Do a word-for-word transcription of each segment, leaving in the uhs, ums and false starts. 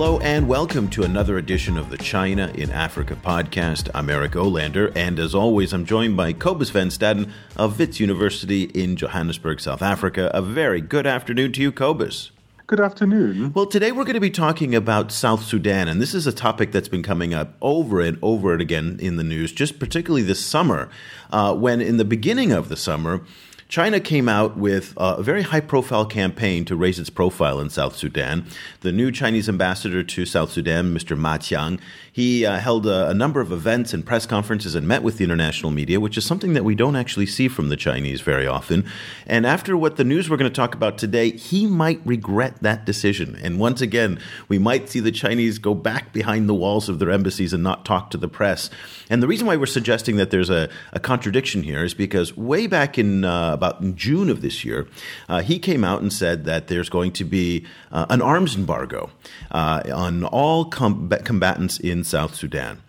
Hello and welcome to another edition of the China in Africa podcast. I'm Eric Olander, and as always, I'm joined by Kobus van Staden of Wits University in Johannesburg, South Africa. A very good afternoon to you, Kobus. Good afternoon. Well, today we're going to be talking about South Sudan, and this is a topic that's been coming up over and over again in the news, just particularly this summer, uh, when in the beginning of the summer, China came out with a very high-profile campaign to raise its profile in South Sudan. The new Chinese ambassador to South Sudan, Mister Ma Qiang, he uh, held a, a number of events and press conferences and met with the international media, which is something that we don't actually see from the Chinese very often. And after what the news we're going to talk about today, he might regret that decision. And once again, we might see the Chinese go back behind the walls of their embassies and not talk to the press. And the reason why we're suggesting that there's a, a contradiction here is because way back in uh, about in June of this year, uh, he came out and said that there's going to be uh, an arms embargo uh, on all com- combatants in South Sudan.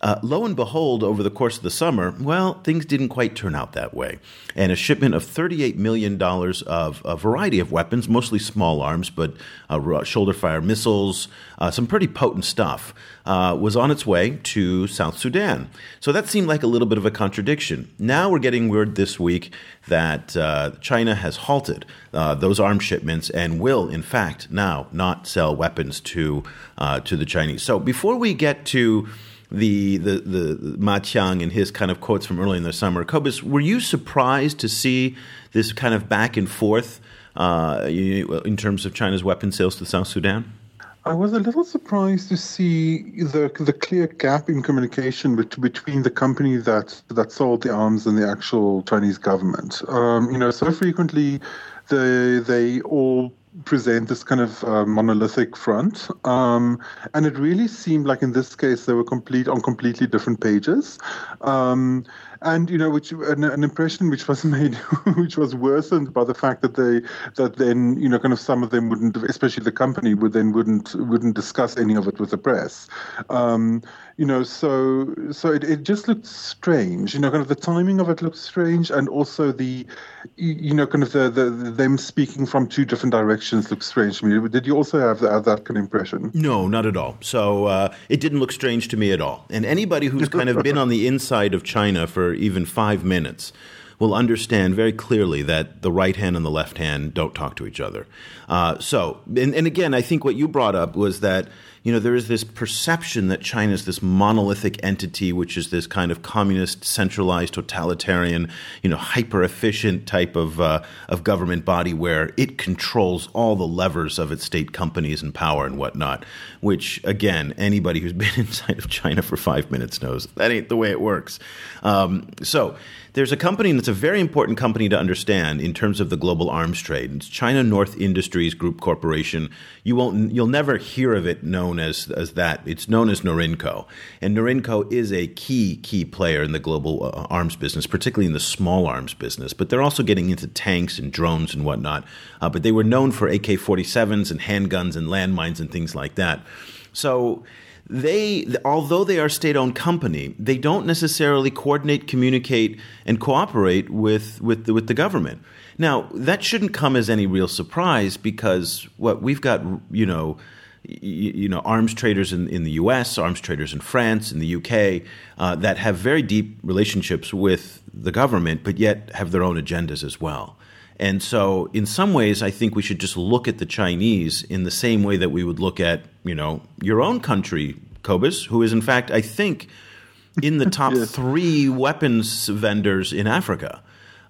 Uh, lo and behold, over the course of the summer, well, things didn't quite turn out that way. And a shipment of thirty-eight million dollars of a variety of weapons, mostly small arms, but uh, shoulder-fire missiles, uh, some pretty potent stuff, uh, was on its way to South Sudan. So that seemed like a little bit of a contradiction. Now we're getting word this week that uh, China has halted uh, those arms shipments and will, in fact, now not sell weapons to, uh, to the Chinese. So before we get to The, the the Ma Qiang and his kind of quotes from early in the summer, Kobus, were you surprised to see this kind of back and forth uh, in terms of China's weapon sales to South Sudan? I was a little surprised to see the the clear gap in communication bet- between the company that that sold the arms and the actual Chinese government. Um, you know, so frequently they they all present this kind of uh, monolithic front. Um, and it really seemed like in this case, they were complete on completely different pages. Um, and, you know, which an, an impression which was made, which was worsened by the fact that they, that then, you know, kind of some of them wouldn't, especially the company would then wouldn't, wouldn't discuss any of it with the press. Um, you know, so, so it, it just looked strange, you know, kind of the timing of it looked strange. And also the, you know, kind of the, the, them speaking from two different directions look strange to me. Did you also have that, that kind of impression? No, not at all. So uh, it didn't look strange to me at all. And anybody who's kind of been on the inside of China for even five minutes will understand very clearly that the right hand and the left hand don't talk to each other. Uh, so, and, and again, I think what you brought up was that, you know, there is this perception that China is this monolithic entity, which is this kind of communist, centralized, totalitarian, you know, hyper-efficient type of uh, of government body where it controls all the levers of its state companies and power and whatnot, which, again, anybody who's been inside of China for five minutes knows that ain't the way it works. Um, so there's a company that's a very important company to understand in terms of the global arms trade. It's China North Industries Group Corporation. You won't, you'll never hear of it known As, as that. It's known as Norinco. And Norinco is a key, key player in the global uh, arms business, particularly in the small arms business. But they're also getting into tanks and drones and whatnot. Uh, but they were known for A K forty-sevens and handguns and landmines and things like that. So they, although they are a state-owned company, they don't necessarily coordinate, communicate, and cooperate with, with, the, with the government. Now, that shouldn't come as any real surprise because what we've got, you know, you know, arms traders in, in the U S, arms traders in France, in the U K, uh, that have very deep relationships with the government, but yet have their own agendas as well. And so in some ways, I think we should just look at the Chinese in the same way that we would look at, you know, your own country, Kobus, who is, in fact, I think, in the top yes. three weapons vendors in Africa.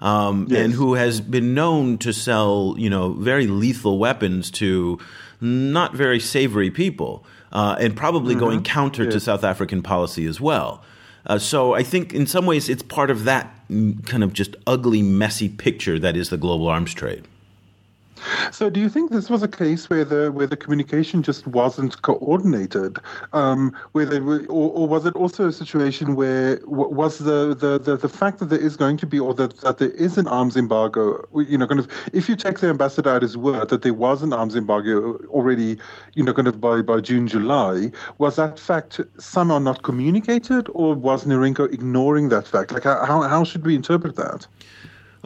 Um, yes. And who has been known to sell, you know, very lethal weapons to not very savory people, uh, and probably mm-hmm. going counter yes. to South African policy as well. Uh, so I think in some ways it's part of that kind of just ugly, messy picture that is the global arms trade. So do you think this was a case where the where the communication just wasn't coordinated? Um, where they were, or, or was it also a situation where was the, the, the, the fact that there is going to be or that, that there is an arms embargo, you know, kind of if you take the ambassador at his word that there was an arms embargo already, you know, kind of by, by June, July, was that fact somehow not communicated or was Norinco ignoring that fact? Like how how should we interpret that?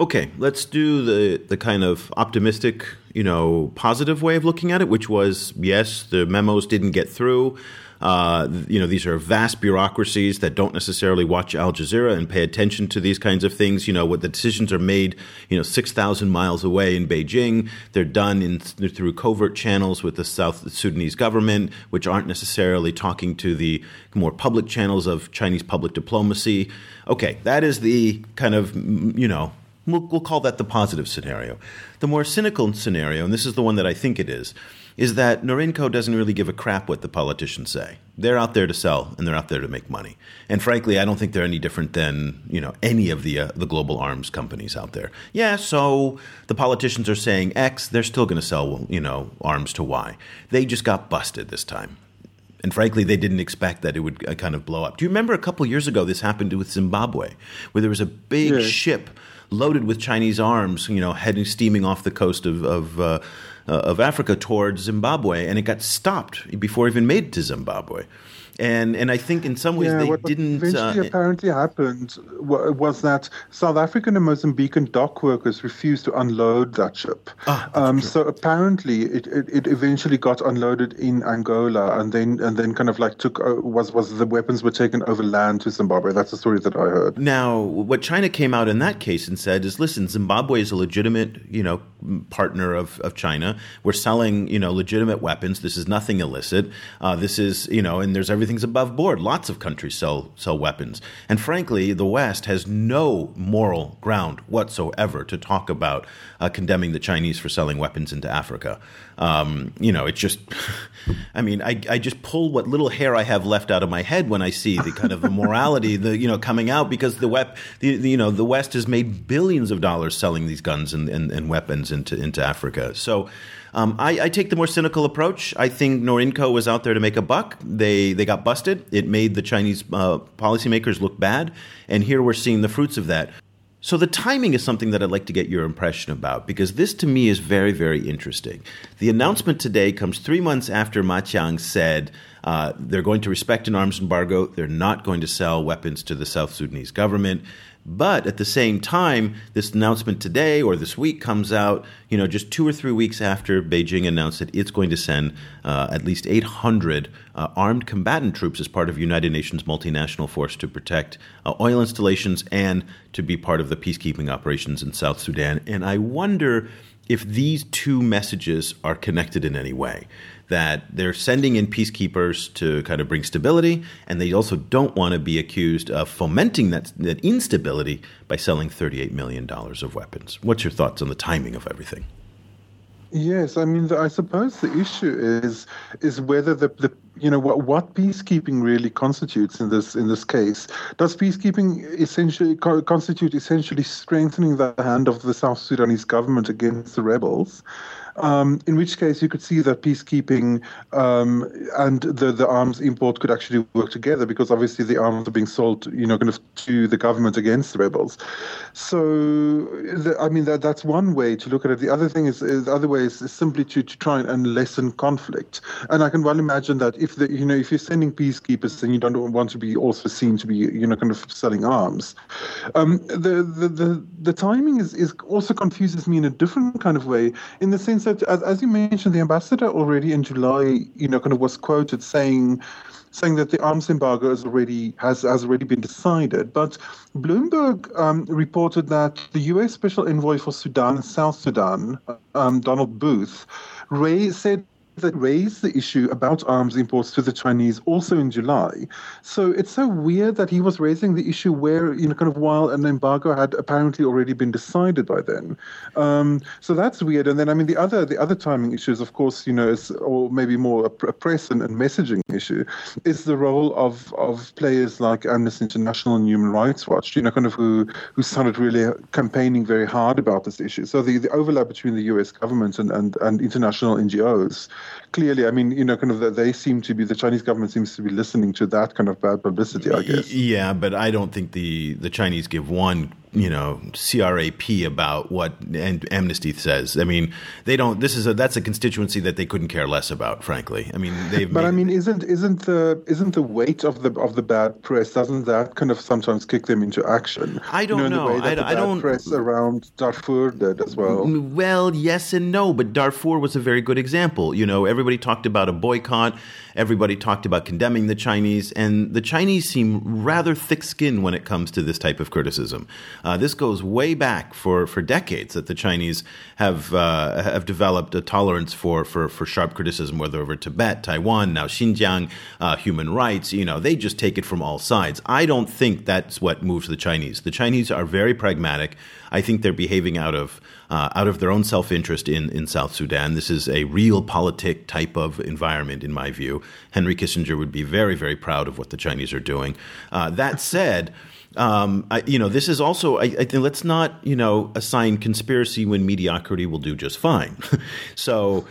Okay, let's do the, the kind of optimistic, you know, positive way of looking at it, which was, yes, the memos didn't get through. Uh, you know, these are vast bureaucracies that don't necessarily watch Al Jazeera and pay attention to these kinds of things. You know, what the decisions are made, you know, six thousand miles away in Beijing. They're done in they're through covert channels with the South Sudanese government, which aren't necessarily talking to the more public channels of Chinese public diplomacy. Okay, that is the kind of, you know, we'll, we'll call that the positive scenario. The more cynical scenario, and this is the one that I think it is, is that Norinco doesn't really give a crap what the politicians say. They're out there to sell, and they're out there to make money. And frankly, I don't think they're any different than, you know, any of the uh, the global arms companies out there. Yeah, so the politicians are saying X, they're still going to sell, you know, arms to Y. They just got busted this time. And frankly, they didn't expect that it would kind of blow up. Do you remember a couple years ago this happened with Zimbabwe, where there was a big yeah. ship loaded with Chinese arms, you know, heading steaming off the coast of of, uh, of Africa towards Zimbabwe, and it got stopped before it even made it to Zimbabwe. And and I think in some ways yeah, they what didn't. What eventually uh, apparently happened was that South African and Mozambican dock workers refused to unload that ship. Ah, um, so apparently it, it, it eventually got unloaded in Angola, and then and then kind of like took uh, was was the weapons were taken over land to Zimbabwe. That's the story that I heard. Now, what China came out in that case and said is, listen, Zimbabwe is a legitimate, you know, partner of, of China. We're selling, you know, legitimate weapons. This is nothing illicit. Uh, this is, you know, and there's every Everything's above board. Lots of countries sell sell weapons. And frankly, the West has no moral ground whatsoever to talk about uh, condemning the Chinese for selling weapons into Africa. Um, you know, it's just – I mean, I, I just pull what little hair I have left out of my head when I see the kind of the morality, the you know, coming out because the, wep- the, the you know, the West has made billions of dollars selling these guns and, and, and weapons into, into Africa. So – Um, I, I take the more cynical approach. I think Norinco was out there to make a buck. They they got busted. It made the Chinese uh, policymakers look bad. And here we're seeing the fruits of that. So the timing is something that I'd like to get your impression about, because this to me is very, very interesting. The announcement today comes three months after Ma Qiang said uh, they're going to respect an arms embargo. They're not going to sell weapons to the South Sudanese government. But at the same time, this announcement today or this week comes out, you know, just two or three weeks after Beijing announced that it's going to send uh, at least eight hundred uh, armed combatant troops as part of United Nations multinational force to protect uh, oil installations and to be part of the peacekeeping operations in South Sudan. And I wonder if these two messages are connected in any way, that they're sending in peacekeepers to kind of bring stability, and they also don't want to be accused of fomenting that, that instability by selling thirty-eight million dollars of weapons. What's your thoughts on the timing of everything? Yes, I mean, the, I suppose the issue is is whether the, the you know what what peacekeeping really constitutes in this in this case. Does peacekeeping essentially co- constitute essentially strengthening the hand of the South Sudanese government against the rebels? Um, in which case you could see that peacekeeping um, and the, the arms import could actually work together, because obviously the arms are being sold, you know, kind of to the government against the rebels. So, the, I mean, that that's one way to look at it. The other thing is, is the other way is, is simply to, to try and lessen conflict. And I can well imagine that if the, you know, if you're sending peacekeepers, then you don't want to be also seen to be, you know, kind of selling arms. Um, the, the the the timing is, is also confuses me in a different kind of way, in the sense. So, as, as you mentioned, the ambassador already in July, you know, kind of was quoted saying, saying that the arms embargo has already has, has already been decided. But Bloomberg um, reported that the U S special envoy for Sudan and South Sudan, um, Donald Booth, Ray said. That raised the issue about arms imports to the Chinese also in July. So it's so weird that he was raising the issue where, you know, kind of while an embargo had apparently already been decided by then. Um, so that's weird. And then, I mean, the other the other timing issue is, of course, you know, is, or maybe more a press and, and messaging issue, is the role of of players like Amnesty International and Human Rights Watch, you know, kind of who, who started really campaigning very hard about this issue. So the, the overlap between the U S government and, and, and international N G Os. Clearly, I mean, you know, kind of they seem to be, the Chinese government seems to be listening to that kind of bad publicity, I guess. Yeah, but I don't think the, the Chinese give one you know, C R A P about what Amnesty says. I mean, they don't. This is a that's a constituency that they couldn't care less about, frankly. I mean, they've. But made, I mean, isn't isn't the isn't the weight of the of the bad press, doesn't that kind of sometimes kick them into action? I don't you know. know. The way that I, the bad I don't press around Darfur did as well. Well, yes and no. But Darfur was a very good example. You know, everybody talked about a boycott. Everybody talked about condemning the Chinese, and the Chinese seem rather thick-skinned when it comes to this type of criticism. Uh, this goes way back for, for decades that the Chinese have uh, have developed a tolerance for, for, for sharp criticism, whether over Tibet, Taiwan, now Xinjiang, uh, human rights. You know, they just take it from all sides. I don't think that's what moves the Chinese. The Chinese are very pragmatic. I think they're behaving out of uh, out of their own self-interest in, in South Sudan. This is a real politic type of environment, in my view. Henry Kissinger would be very, very proud of what the Chinese are doing. Uh, that said... Um, I, you know, this is also, I, I think, let's not, you know, assign conspiracy when mediocrity will do just fine. So,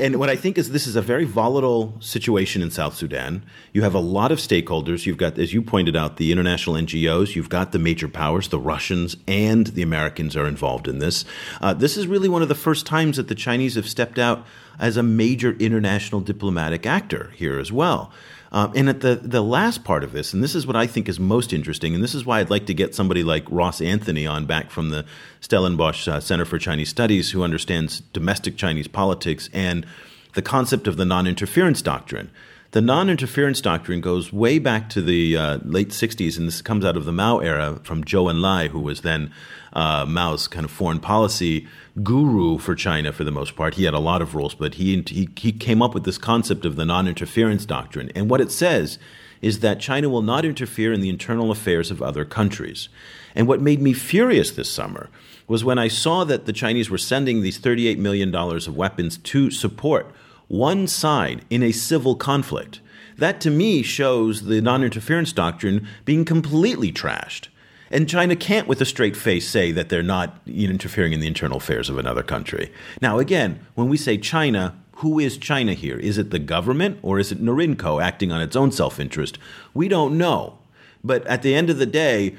and what I think is this is a very volatile situation in South Sudan. You have a lot of stakeholders. You've got, as you pointed out, the international N G Os. You've got the major powers. The Russians and the Americans are involved in this. Uh, this is really one of the first times that the Chinese have stepped out as a major international diplomatic actor here as well. Um, and at the, the last part of this, and this is what I think is most interesting, and this is why I'd like to get somebody like Ross Anthony on back from the Stellenbosch uh, Center for Chinese Studies, who understands domestic Chinese politics and the concept of the non-interference doctrine. The non-interference doctrine goes way back to the uh, late sixties, and this comes out of the Mao era from Zhou Enlai, who was then uh, Mao's kind of foreign policy guru for China for the most part. He had a lot of roles, but he, he he came up with this concept of the non-interference doctrine. And what it says is that China will not interfere in the internal affairs of other countries. And what made me furious this summer was when I saw that the Chinese were sending these thirty-eight million dollars of weapons to support one side in a civil conflict. That to me shows the non-interference doctrine being completely trashed. And China can't with a straight face say that they're not interfering in the internal affairs of another country. Now, again, when we say China, who is China here? Is it the government or is it Norinco acting on its own self-interest? We don't know. But at the end of the day,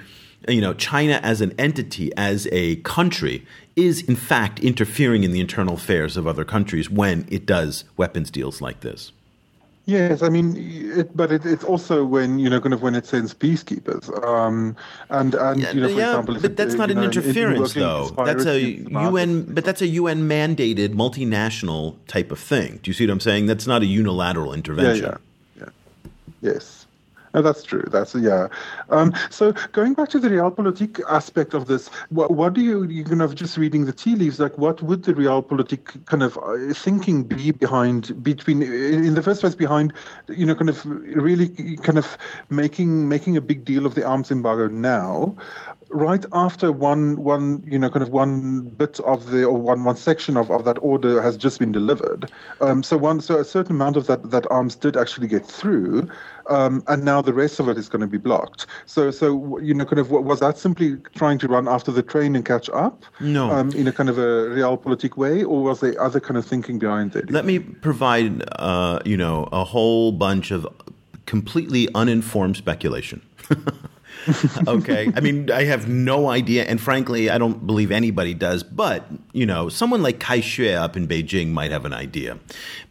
you know, China as an entity, as a country, is in fact interfering in the internal affairs of other countries when it does weapons deals like this. Yes, I mean, it, but it, it's also when, you know, kind of when it sends peacekeepers. Um, and, and yeah, you know, for yeah, example... But that's it, not an know, interference, though. That's a U N, but that's a U N-mandated, multinational type of thing. Do you see what I'm saying? That's not a unilateral intervention. Yeah, yeah, yeah. Yes. No, that's true. That's yeah. Um, so going back to the realpolitik aspect of this, what, what do you, you kind of just reading the tea leaves? Like, what would the realpolitik kind of thinking be behind between in the first place behind, you know, kind of really kind of making making a big deal of the arms embargo now? Right after one, one, you know, kind of one bit of the or one, one section of, of that order has just been delivered. Um, so one, so a certain amount of that, that arms did actually get through, um, and now the rest of it is going to be blocked. So, so you know, kind of was that simply trying to run after the train and catch up? No, um, in a kind of a realpolitik way, or was there other kind of thinking behind it? Let me provide, uh, you know, a whole bunch of completely uninformed speculation. Okay. I mean, I have no idea. And frankly, I don't believe anybody does. But, you know, someone like Kai Xue up in Beijing might have an idea.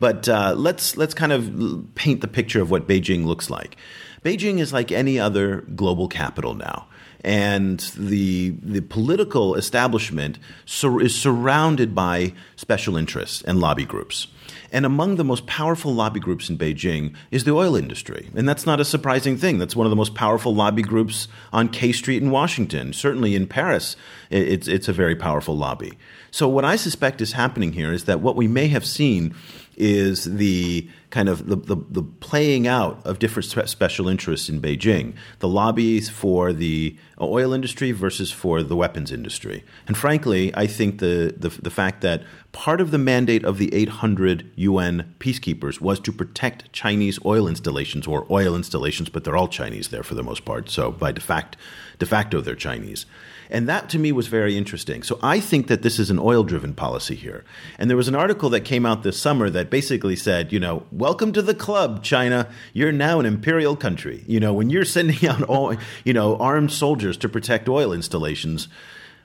But uh, let's let's kind of paint the picture of what Beijing looks like. Beijing is like any other global capital now. And the the political establishment sur- is surrounded by special interests and lobby groups. And among the most powerful lobby groups in Beijing is the oil industry. And that's not a surprising thing. That's one of the most powerful lobby groups on K Street in Washington. Certainly in Paris, it's it's a very powerful lobby. So what I suspect is happening here is that what we may have seen is the kind of the, the, the playing out of different special interests in Beijing, the lobbies for the oil industry versus for the weapons industry. And frankly, I think the the, the fact that part of the mandate of the eight hundred one hundred U N peacekeepers was to protect Chinese oil installations, or oil installations, but they're all Chinese there for the most part. So by de facto, de facto they're Chinese. And that to me was very interesting. So I think that this is an oil-driven policy here. And there was an article that came out this summer that basically said, you know, welcome to the club, China. You're now an imperial country. You know, when you're sending out all, you know, armed soldiers to protect oil installations,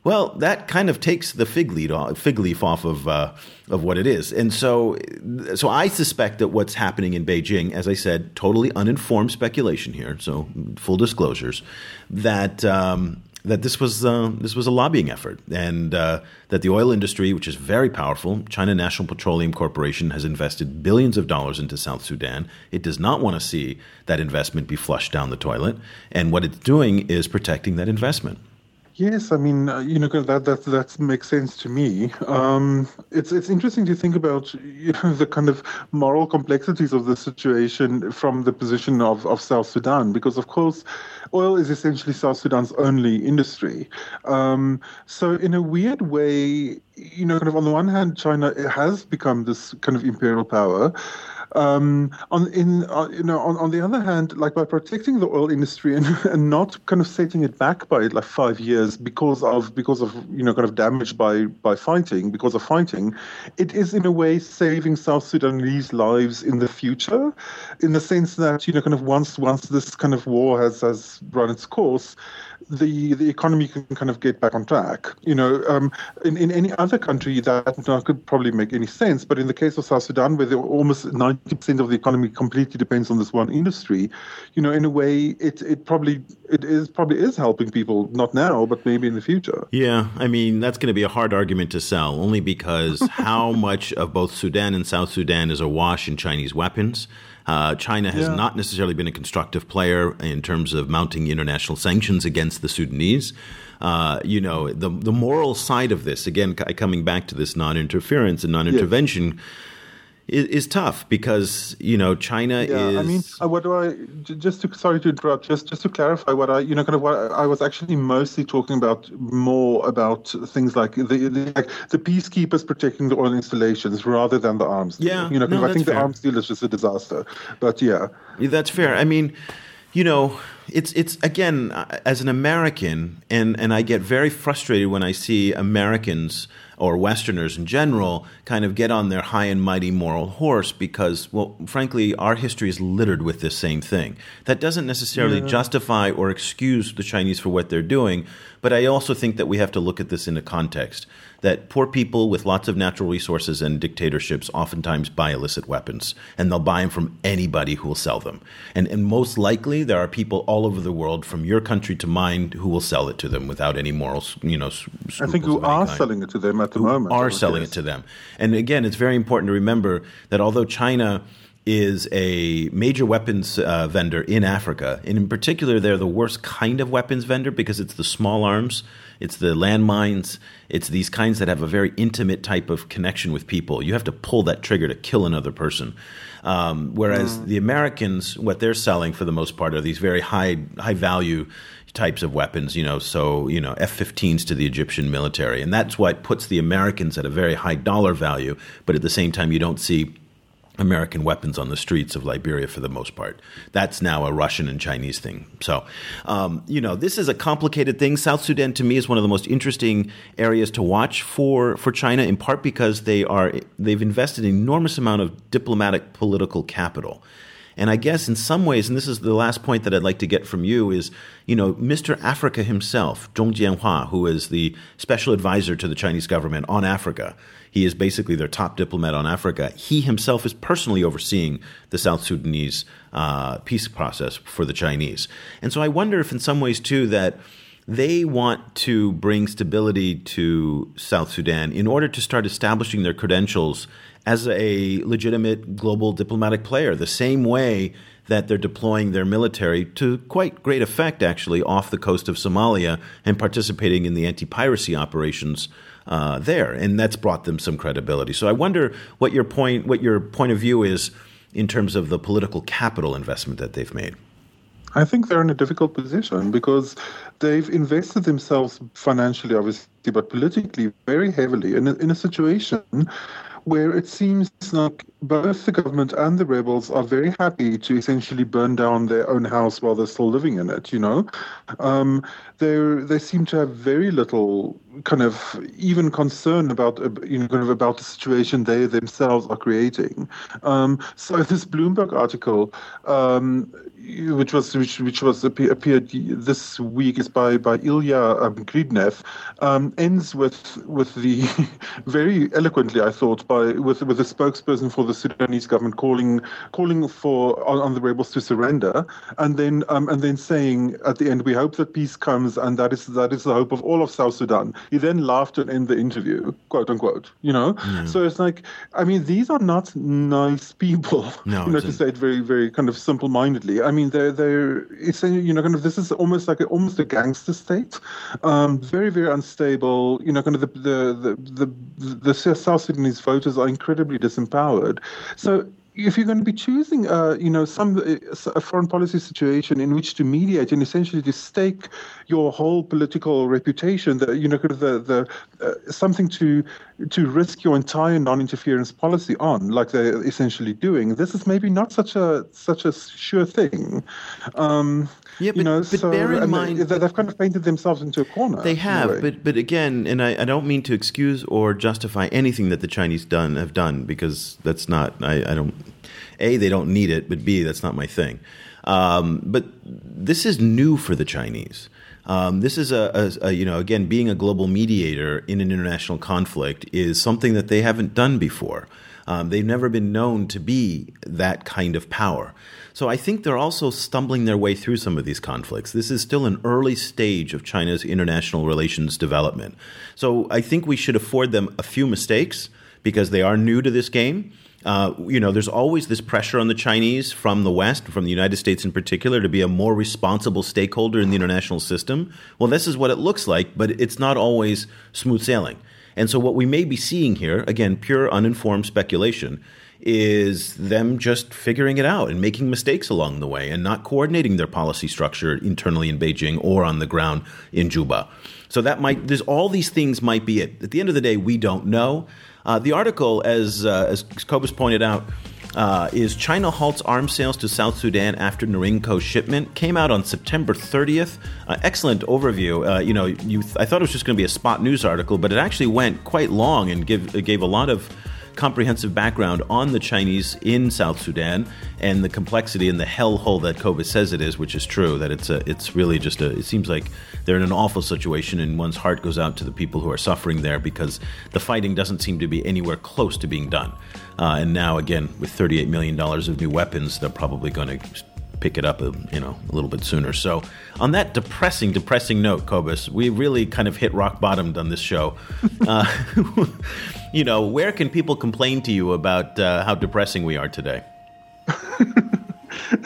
well, that kind of takes the fig leaf off, fig leaf off of uh, of what it is. And so, so I suspect that what's happening in Beijing, as I said, totally uninformed speculation here. So full disclosures that. Um, That this was uh, this was a lobbying effort, and uh, that the oil industry, which is very powerful, China National Petroleum Corporation, has invested billions of dollars into South Sudan. It does not want to see that investment be flushed down the toilet, and what it's doing is protecting that investment. Yes, I mean, uh, you know, that that that makes sense to me. Um, it's it's interesting to think about, you know, the kind of moral complexities of the situation from the position of, of South Sudan, because of course, oil is essentially South Sudan's only industry. Um, so in a weird way, you know, kind of on the one hand, China has become this kind of imperial power. Um, on in uh, you know on, on the other hand, like by protecting the oil industry and, and not kind of setting it back by like five years because of because of you know kind of damage by by fighting because of fighting, it is in a way saving South Sudanese lives in the future, in the sense that you know kind of once once this kind of war has has run its course, the the economy can kind of get back on track. You know, um, in in any other country that uh, could probably make any sense, but in the case of South Sudan, where there were almost ninety percent of the economy completely depends on this one industry, you know, in a way, it it probably it is probably is helping people, not now, but maybe in the future. Yeah, I mean, that's going to be a hard argument to sell, only because how much of both Sudan and South Sudan is awash in Chinese weapons. Uh, China has yeah. not necessarily been a constructive player in terms of mounting international sanctions against the Sudanese. Uh, you know, the the moral side of this, again, c- coming back to this non-interference and non-intervention. Yeah. Is tough because you know China yeah, is. I mean, what do I just to sorry to interrupt. Just just to clarify, what I you know kind of what I was actually mostly talking about more about things like the, the like the peacekeepers protecting the oil installations rather than the arms. Yeah, deal. you know, no, I think fair. The arms deal is just a disaster. But yeah, yeah that's fair. I mean, you know, it's it's again as an American, and and I get very frustrated when I see Americans. Or Westerners in general, kind of get on their high and mighty moral horse because, well, frankly, our history is littered with this same thing. That doesn't necessarily yeah. justify or excuse the Chinese for what they're doing, but I also think that we have to look at this in a context, that poor people with lots of natural resources and dictatorships oftentimes buy illicit weapons, and they'll buy them from anybody who will sell them. And, and most likely, there are people all over the world, from your country to mine, who will sell it to them without any moral, you know, scruples I think who are kind. selling it to them. At the who moment, are selling it to them. And again, it's very important to remember that although China is a major weapons uh, vendor in Africa, and in particular, they're the worst kind of weapons vendor because it's the small arms, it's the landmines, it's these kinds that have a very intimate type of connection with people. You have to pull that trigger to kill another person. Um, whereas mm. the Americans, what they're selling for the most part are these very high high value types of weapons, you know, so, you know, F fifteens to the Egyptian military. And that's why it puts the Americans at a very high dollar value. But at the same time, you don't see American weapons on the streets of Liberia for the most part. That's now a Russian and Chinese thing. So, um, you know, this is a complicated thing. South Sudan, to me, is one of the most interesting areas to watch for, for China, in part because they are they've invested an enormous amount of diplomatic political capital. And I guess in some ways, and this is the last point that I'd like to get from you, is, you know, Mister Africa himself, Zhong Jianhua, who is the special advisor to the Chinese government on Africa, he is basically their top diplomat on Africa. He himself is personally overseeing the South Sudanese uh, peace process for the Chinese. And so I wonder if in some ways, too, that they want to bring stability to South Sudan in order to start establishing their credentials as a legitimate global diplomatic player, the same way that they're deploying their military to quite great effect, actually, off the coast of Somalia and participating in the anti-piracy operations uh, there. And that's brought them some credibility. So I wonder what your point, what your point of view is in terms of the political capital investment that they've made. I think they're in a difficult position because they've invested themselves financially, obviously, but politically very heavily in a, in a situation where it seems like both the government and the rebels are very happy to essentially burn down their own house while they're still living in it, you know. Um, they they seem to have very little kind of even concern about, you know, kind of about the situation they themselves are creating. Um, so this Bloomberg article, um, which was which which was appeared this week, is by by Ilya um, Gridnev, um, ends with with the very eloquently, I thought, by with with the spokesperson for the Sudanese government calling calling for on, on the rebels to surrender, and then um, and then saying at the end, we hope that peace comes, and that is that is the hope of all of South Sudan. He then laughed and ended the interview, quote unquote, you know? Mm. So it's like, I mean, these are not nice people, no, you know, to say it very, very kind of simple-mindedly. I mean, they're, they're, it's, a, you know, kind of, this is almost like a, almost a gangster state, um, very, very unstable, you know, kind of the, the, the, the, the South Sudanese voters are incredibly disempowered. So, if you're going to be choosing, uh, you know, some uh, a foreign policy situation in which to mediate and essentially to stake your whole political reputation, that you know, kind of the the uh, something to to risk your entire non-interference policy on, like they're essentially doing, this is maybe not such a such a sure thing. Um, yeah, but, you know, but so, bear in mind they, they've kind of painted themselves into a corner. They have, but but again, and I, I don't mean to excuse or justify anything that the Chinese done have done, because that's not I, I don't. A, they don't need it, but B, that's not my thing. Um, but this is new for the Chinese. Um, this is a, a, a, you know, again, being a global mediator in an international conflict is something that they haven't done before. Um, they've never been known to be that kind of power. So I think they're also stumbling their way through some of these conflicts. This is still an early stage of China's international relations development. So I think we should afford them a few mistakes because they are new to this game. Uh, you know, there's always this pressure on the Chinese from the West, from the United States in particular, to be a more responsible stakeholder in the international system. Well, this is what it looks like, but it's not always smooth sailing. And so what we may be seeing here, again, pure uninformed speculation, is them just figuring it out and making mistakes along the way and not coordinating their policy structure internally in Beijing or on the ground in Juba. So that might – there's all these things might be it. At the end of the day, we don't know. Uh, the article, as uh, as Kobus pointed out, uh, is China halts arms sales to South Sudan after Norinco shipment. Came out on September thirtieth. Uh, excellent overview. Uh, you know, you th- I thought it was just going to be a spot news article, but it actually went quite long and give gave a lot of comprehensive background on the Chinese in South Sudan and the complexity and the hellhole that Kobus says it is, which is true. That it's a, it's really just a. It seems like they're in an awful situation, and one's heart goes out to the people who are suffering there because the fighting doesn't seem to be anywhere close to being done. Uh, and now, again, with thirty-eight million dollars of new weapons, they're probably going to pick it up, a, you know, a little bit sooner. So, on that depressing, depressing note, Kobus, we really kind of hit rock bottom on this show. Uh, you know, where can people complain to you about uh, how depressing we are today?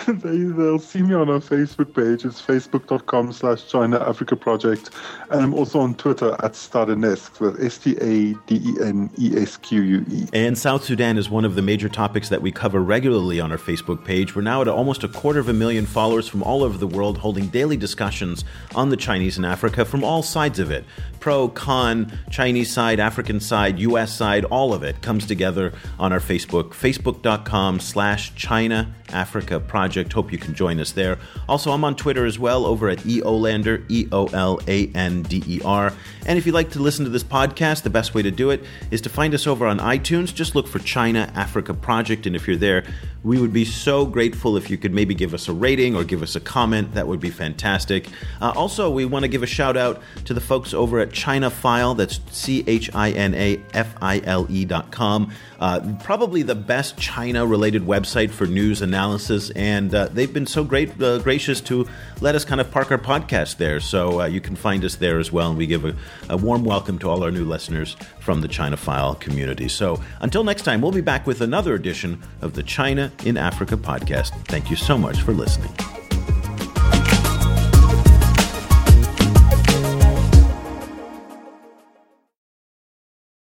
They, they'll see me on our Facebook page. It's facebook.com slash China Africa Project. And I'm also on Twitter at Stadenesk, with S T A D E N E S Q U E. And South Sudan is one of the major topics that we cover regularly on our Facebook page. We're now at almost a quarter of a million followers from all over the world, holding daily discussions on the Chinese in Africa from all sides of it. Pro, con, Chinese side, African side, U S side, all of it comes together on our Facebook, facebook.com slash China Africa Project. Hope you can join us there. Also, I'm on Twitter as well, over at E Olander, E O L A N D E R. And if you'd like to listen to this podcast, the best way to do it is to find us over on iTunes. Just look for China Africa Project, and if you're there, we would be so grateful if you could maybe give us a rating or give us a comment. That would be fantastic. Uh, also, we want to give a shout out to the folks over at China File. That's C H I N A F I L E dot com. Uh, probably the best China-related website for news analysis, and uh, they've been so great, uh, gracious to let us kind of park our podcast there, so uh, you can find us there as well, and we give a, a warm welcome to all our new listeners from the China File community. So until next time, we'll be back with another edition of the China in Africa podcast. Thank you so much for listening.